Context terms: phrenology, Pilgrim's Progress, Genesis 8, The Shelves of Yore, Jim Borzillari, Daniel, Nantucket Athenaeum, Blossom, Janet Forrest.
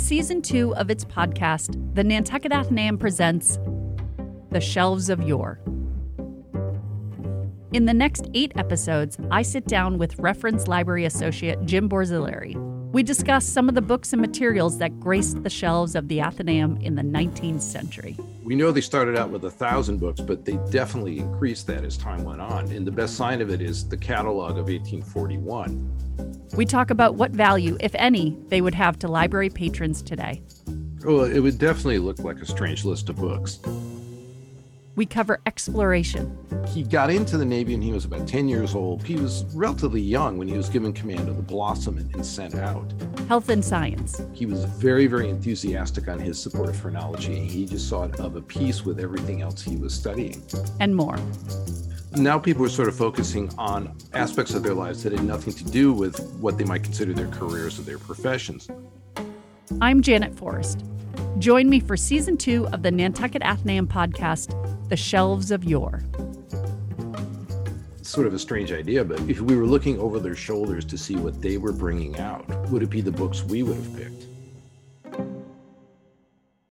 season 2 of its podcast, the Nantucket Athenaeum presents The Shelves of Yore. In the next 8 episodes, I sit down with Reference Library Associate Jim Borzillari. We discuss some of the books and materials that graced the shelves of the Athenaeum in the 19th century. We know they started out with 1,000 books, but they definitely increased that as time went on. And the best sign of it is the catalog of 1841. We talk about what value, if any, they would have to library patrons today. Well, it would definitely look like a strange list of books. We cover exploration. He got into the Navy and he was about 10 years old. He was relatively young when he was given command of the Blossom and sent out. Health and science. He was very, very enthusiastic on his support of phrenology. He just saw it of a piece with everything else he was studying. And more. Now people are sort of focusing on aspects of their lives that had nothing to do with what they might consider their careers or their professions. I'm Janet Forrest. Join me for season 2 of the Nantucket Athenaeum podcast, The Shelves of Yore. It's sort of a strange idea, but if we were looking over their shoulders to see what they were bringing out, would it be the books we would have picked?